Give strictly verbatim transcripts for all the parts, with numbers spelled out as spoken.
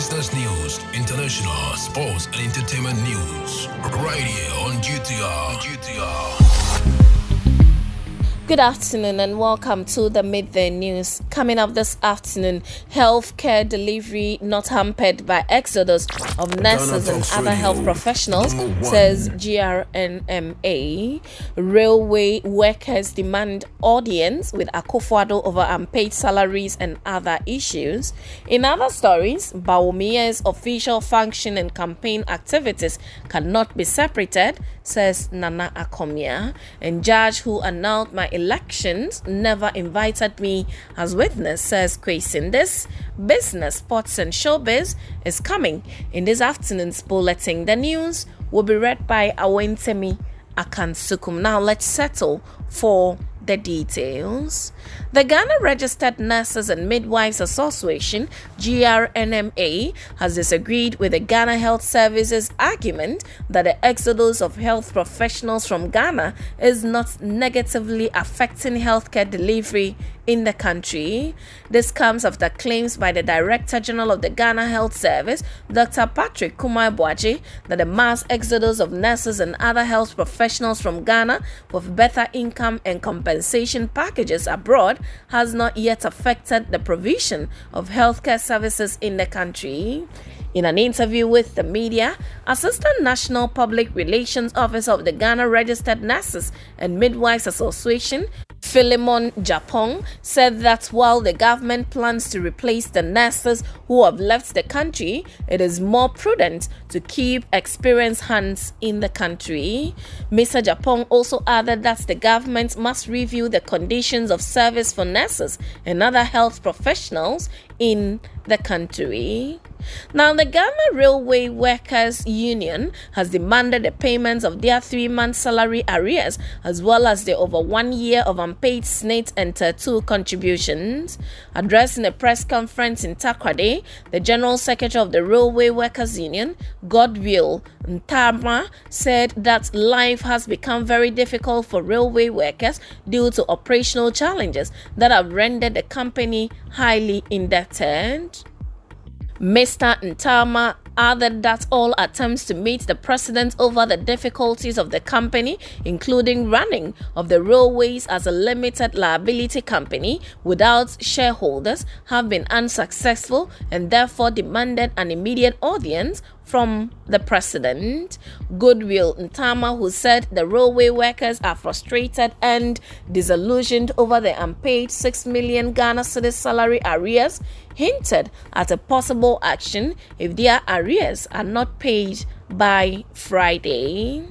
Business news, international, sports and entertainment news. Right here on G T R. Good afternoon and welcome to the Midday News. Coming up this afternoon, healthcare delivery not hampered by exodus of nurses and other health professionals, says G R N M A. Railway workers demand audience with Akufo-Addo over unpaid salaries and other issues. In other stories, Bawumia's official function and campaign activities cannot be separated, says Nana Akomia. And judge who annulled my elections never invited me as witness, says Quayson. This business, sports and showbiz is coming in this afternoon's bulletin. The news will be read by Awentemi Akansukum. Now let's settle for the details. The Ghana Registered Nurses and Midwives Association, G R N M A, has disagreed with the Ghana Health Services argument that the exodus of health professionals from Ghana is not negatively affecting healthcare delivery in the country. This comes after claims by the Director General of the Ghana Health Service, Doctor Patrick Kumai Bwoji, that the mass exodus of nurses and other health professionals from Ghana with better income and compensation packages abroad has not yet affected the provision of healthcare services in the country. In an interview with the media, Assistant National Public Relations Officer of the Ghana Registered Nurses and Midwives Association, Philemon Japong, said that while the government plans to replace the nurses who have left the country, it is more prudent to keep experienced hands in the country. Mister Japong also added that the government must review the conditions of service for nurses and other health professionals in the country. Now, the Ghana Railway Workers Union has demanded the payments of their three-month salary arrears as well as the over one year of unpaid S N I T and T E R two contributions. Addressing a press conference in Takoradi, the General Secretary of the Railway Workers Union, Godwill Ntama, said that life has become very difficult for railway workers due to operational challenges that have rendered the company highly indebted. Mister Ntama added that all attempts to meet the precedent over the difficulties of the company, including running of the railways as a limited liability company without shareholders, have been unsuccessful and therefore demanded an immediate audience from the president. Godwill Ntama, who said the railway workers are frustrated and disillusioned over the unpaid six million Ghana cedis salary arrears, hinted at a possible action if their arrears are not paid by Friday.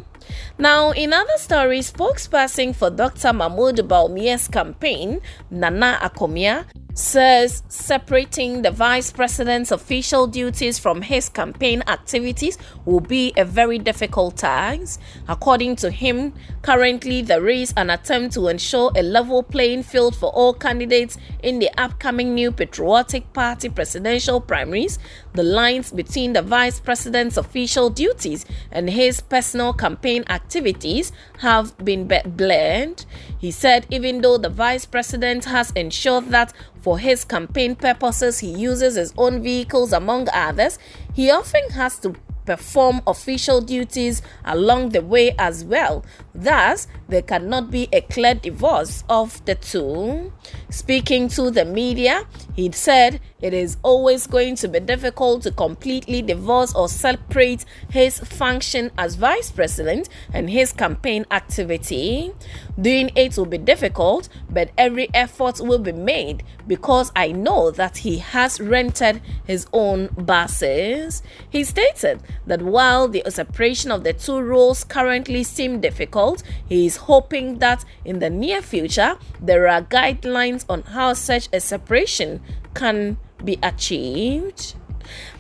Now, in other stories, spokesperson for Doctor Mahmoud Bawumia's campaign, Nana Akomia, says separating the vice president's official duties from his campaign activities will be a very difficult task. According to him, currently there is an attempt to ensure a level playing field for all candidates in the upcoming New Patriotic Party presidential primaries. The lines between the vice president's official duties and his personal campaign activities have been blurred. He said even though the vice president has ensured that for his campaign purposes, he uses his own vehicles, among others, he often has to perform official duties along the way as well. Thus, there cannot be a clear divorce of the two. Speaking to the media, he said it is always going to be difficult to completely divorce or separate his function as vice president and his campaign activity. Doing it will be difficult, but every effort will be made because I know that he has rented his own buses. He stated that while the separation of the two roles currently seems difficult, he is hoping that in the near future, there are guidelines on how such a separation can be achieved.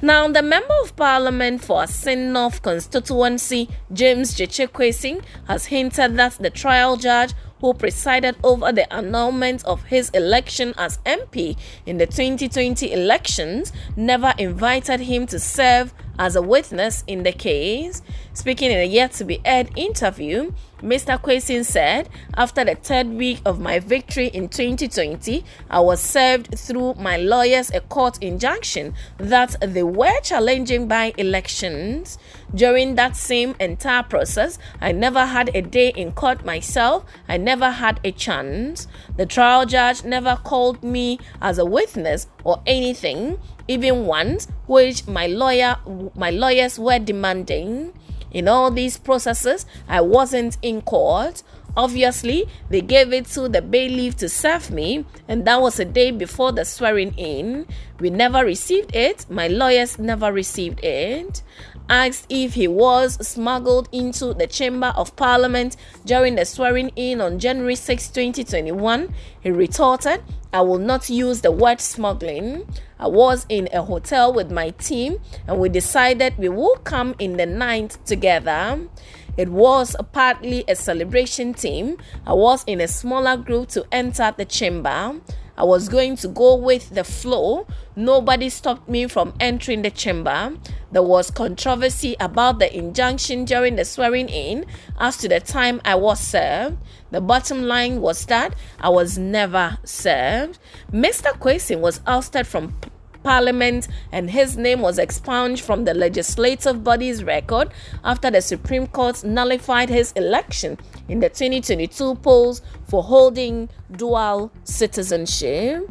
Now, the Member of Parliament for Asin North constituency, James Gyakye Quayson, has hinted that the trial judge who presided over the annulment of his election as M P in the twenty twenty elections never invited him to serve as a witness in the case. Speaking in a yet-to-be-aired interview, Mister Quayson said, "After the third week of my victory in twenty twenty, I was served through my lawyers a court injunction that they were challenging by elections. During that same entire process, I never had a day in court myself. I never had a chance. The trial judge never called me as a witness or anything, even once, which my lawyer, my lawyers were demanding. In all these processes, I wasn't in court. Obviously, they gave it to the bailiff to serve me, and that was a day before the swearing in. We never received it. My lawyers never received it. Asked if he was smuggled into the Chamber of Parliament during the swearing in on January sixth, twenty twenty-one, he retorted, "I will not use the word smuggling. I was in a hotel with my team and we decided we will come in the night together. It was partly a celebration team. I was in a smaller group to enter the chamber. I was going to go with the flow. Nobody stopped me from entering the chamber. There was controversy about the injunction during the swearing in as to the time I was served. The bottom line was that I was never served." Mister Quayson was ousted from Parliament and his name was expunged from the legislative body's record after the Supreme Court nullified his election in the twenty twenty-two polls for holding dual citizenship.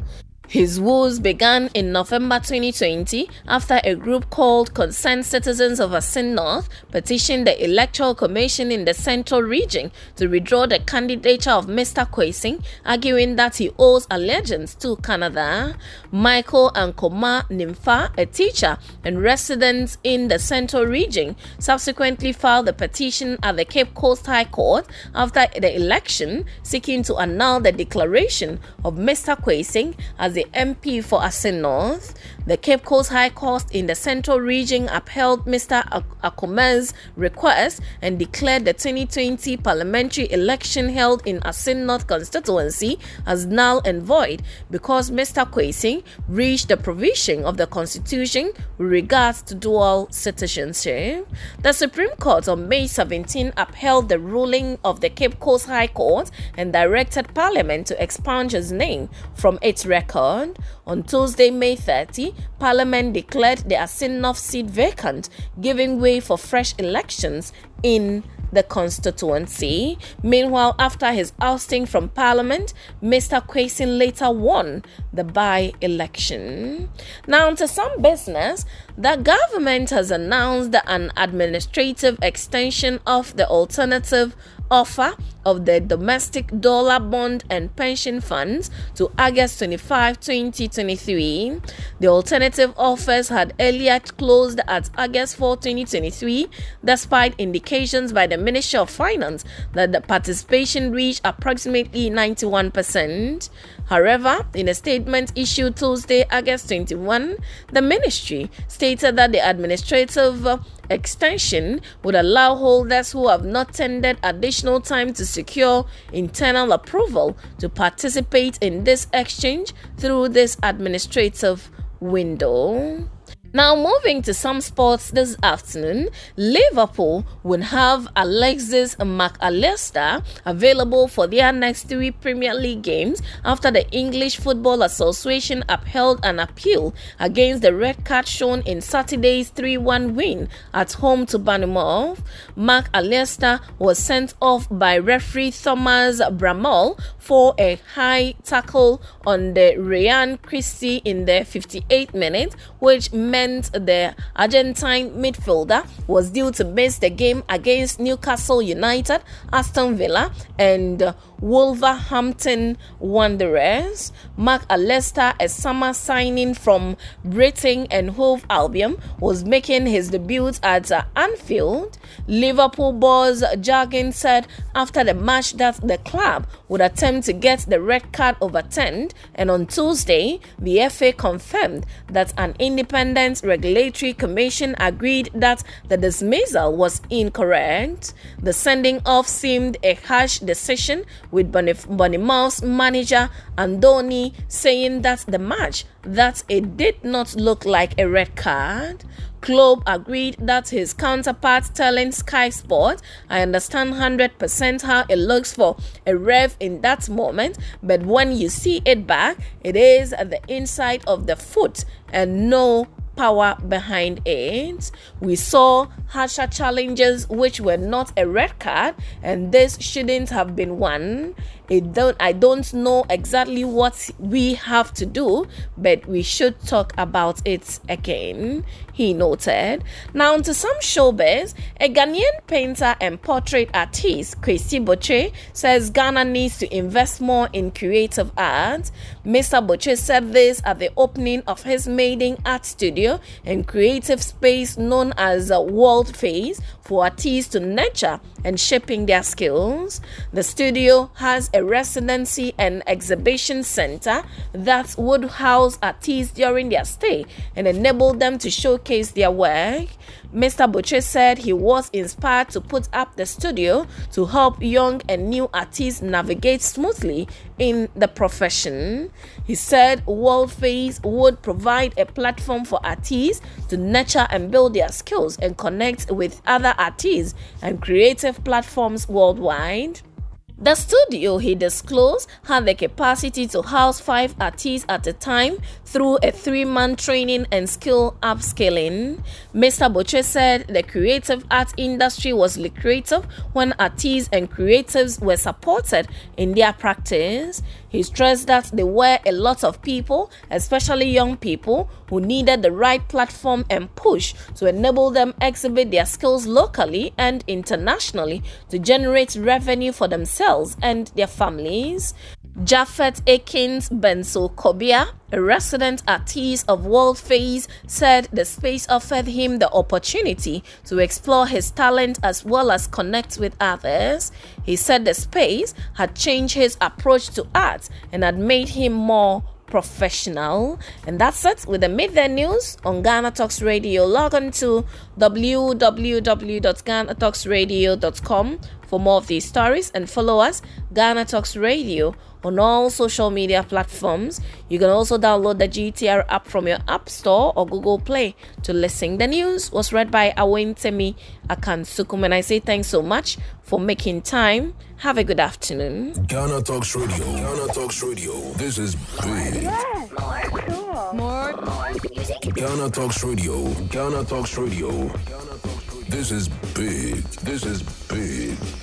His woes began in November twenty twenty after a group called Concerned Citizens of Asin North petitioned the Electoral Commission in the Central Region to withdraw the candidature of Mister Quayson, arguing that he owes allegiance to Canada. Michael Ankomah Nimfa, a teacher and resident in the Central Region, subsequently filed the petition at the Cape Coast High Court after the election, seeking to annul the declaration of Mister Quayson as the M P for Asin North. The Cape Coast High Court in the Central Region upheld Mister Akomah's request and declared the twenty twenty parliamentary election held in Asin North constituency as null and void because Mister Quayson breached the provision of the Constitution with regards to dual citizenship. The Supreme Court on May seventeenth upheld the ruling of the Cape Coast High Court and directed Parliament to expunge his name from its record. On Tuesday, May thirtieth, Parliament declared the Asin North seat vacant, giving way for fresh elections in the constituency. Meanwhile, after his ousting from Parliament, Mister Quayson later won the by-election. Now, to some business, the government has announced an administrative extension of the alternative offer of the domestic dollar bond and pension funds to August twenty-fifth, twenty twenty-three. The alternative offers had earlier closed at August fourth, twenty twenty-three, despite indications by the Ministry of Finance that the participation reached approximately ninety-one percent. However, in a statement issued Tuesday, August twenty-first, the ministry stated that the administrative extension would allow holders who have not tendered additional time to secure internal approval to participate in this exchange through this administrative window. Now, moving to some sports this afternoon, Liverpool will have Alexis Mac Allister available for their next three Premier League games after the English Football Association upheld an appeal against the red card shown in Saturday's three one win at home to Bournemouth. Mac Allister was sent off by referee Thomas Bramall for a high tackle on the Ryan Christie in the fifty-eighth minute, which meant the Argentine midfielder was due to miss the game against Newcastle United, Aston Villa, and Wolverhampton Wanderers. Mac Allister, a summer signing from Brighton and Hove Albion, was making his debut at Anfield. Liverpool boss Jargon said after the match that the club would attempt to get the red card overturned, and on Tuesday, the F A confirmed that an independent Defence Regulatory Commission agreed that the dismissal was incorrect. The sending off seemed a harsh decision, with Bournemouth's manager Andoni saying that the match that it did not look like a red card. Klopp agreed that his counterpart telling Sky Sport, "I understand one hundred percent how it looks for a ref in that moment, but when you see it back, it is at the inside of the foot and no power behind it. We saw harsher challenges which were not a red card, and this shouldn't have been one. It don't, I don't know exactly what we have to do, but we should talk about it again," he noted. Now to some showbiz, a Ghanaian painter and portrait artist, Kwesi Botchwey, says Ghana needs to invest more in creative art. Mister Botchwey said this at the opening of his maiden art studio and creative space known as World Face for artists to nurture and shaping their skills. The studio has a A residency and exhibition center that would house artists during their stay and enable them to showcase their work. Mister Botchwey said he was inspired to put up the studio to help young and new artists navigate smoothly in the profession. He said World Face would provide a platform for artists to nurture and build their skills and connect with other artists and creative platforms worldwide. The studio, he disclosed, had the capacity to house five artists at a time through a three-month training and skill upscaling. Mister Botchwey said the creative arts industry was lucrative when artists and creatives were supported in their practice. He stressed that there were a lot of people, especially young people, who needed the right platform and push to enable them exhibit their skills locally and internationally to generate revenue for themselves and their families. Jaffet Akins Benso Kobia, a resident artist of World Face, said the space offered him the opportunity to explore his talent as well as connect with others. He said the space had changed his approach to art and had made him more professional. And that's it with the Midday News on Ghana Talks Radio. Log on to w w w dot ghana talks radio dot com for more of these stories, and follow us, Ghana Talks Radio, on all social media platforms. You can also download the G T R app from your App Store or Google Play to listen. The news was read by Awentemi Akansukum, and I say thanks so much for making time. Have a good afternoon. Ghana Talks Radio. Ghana Talks Radio. This is big. Yes. More. Cool. More. More music. Ghana Talks Radio. Ghana Talks Radio. This is big. This is big.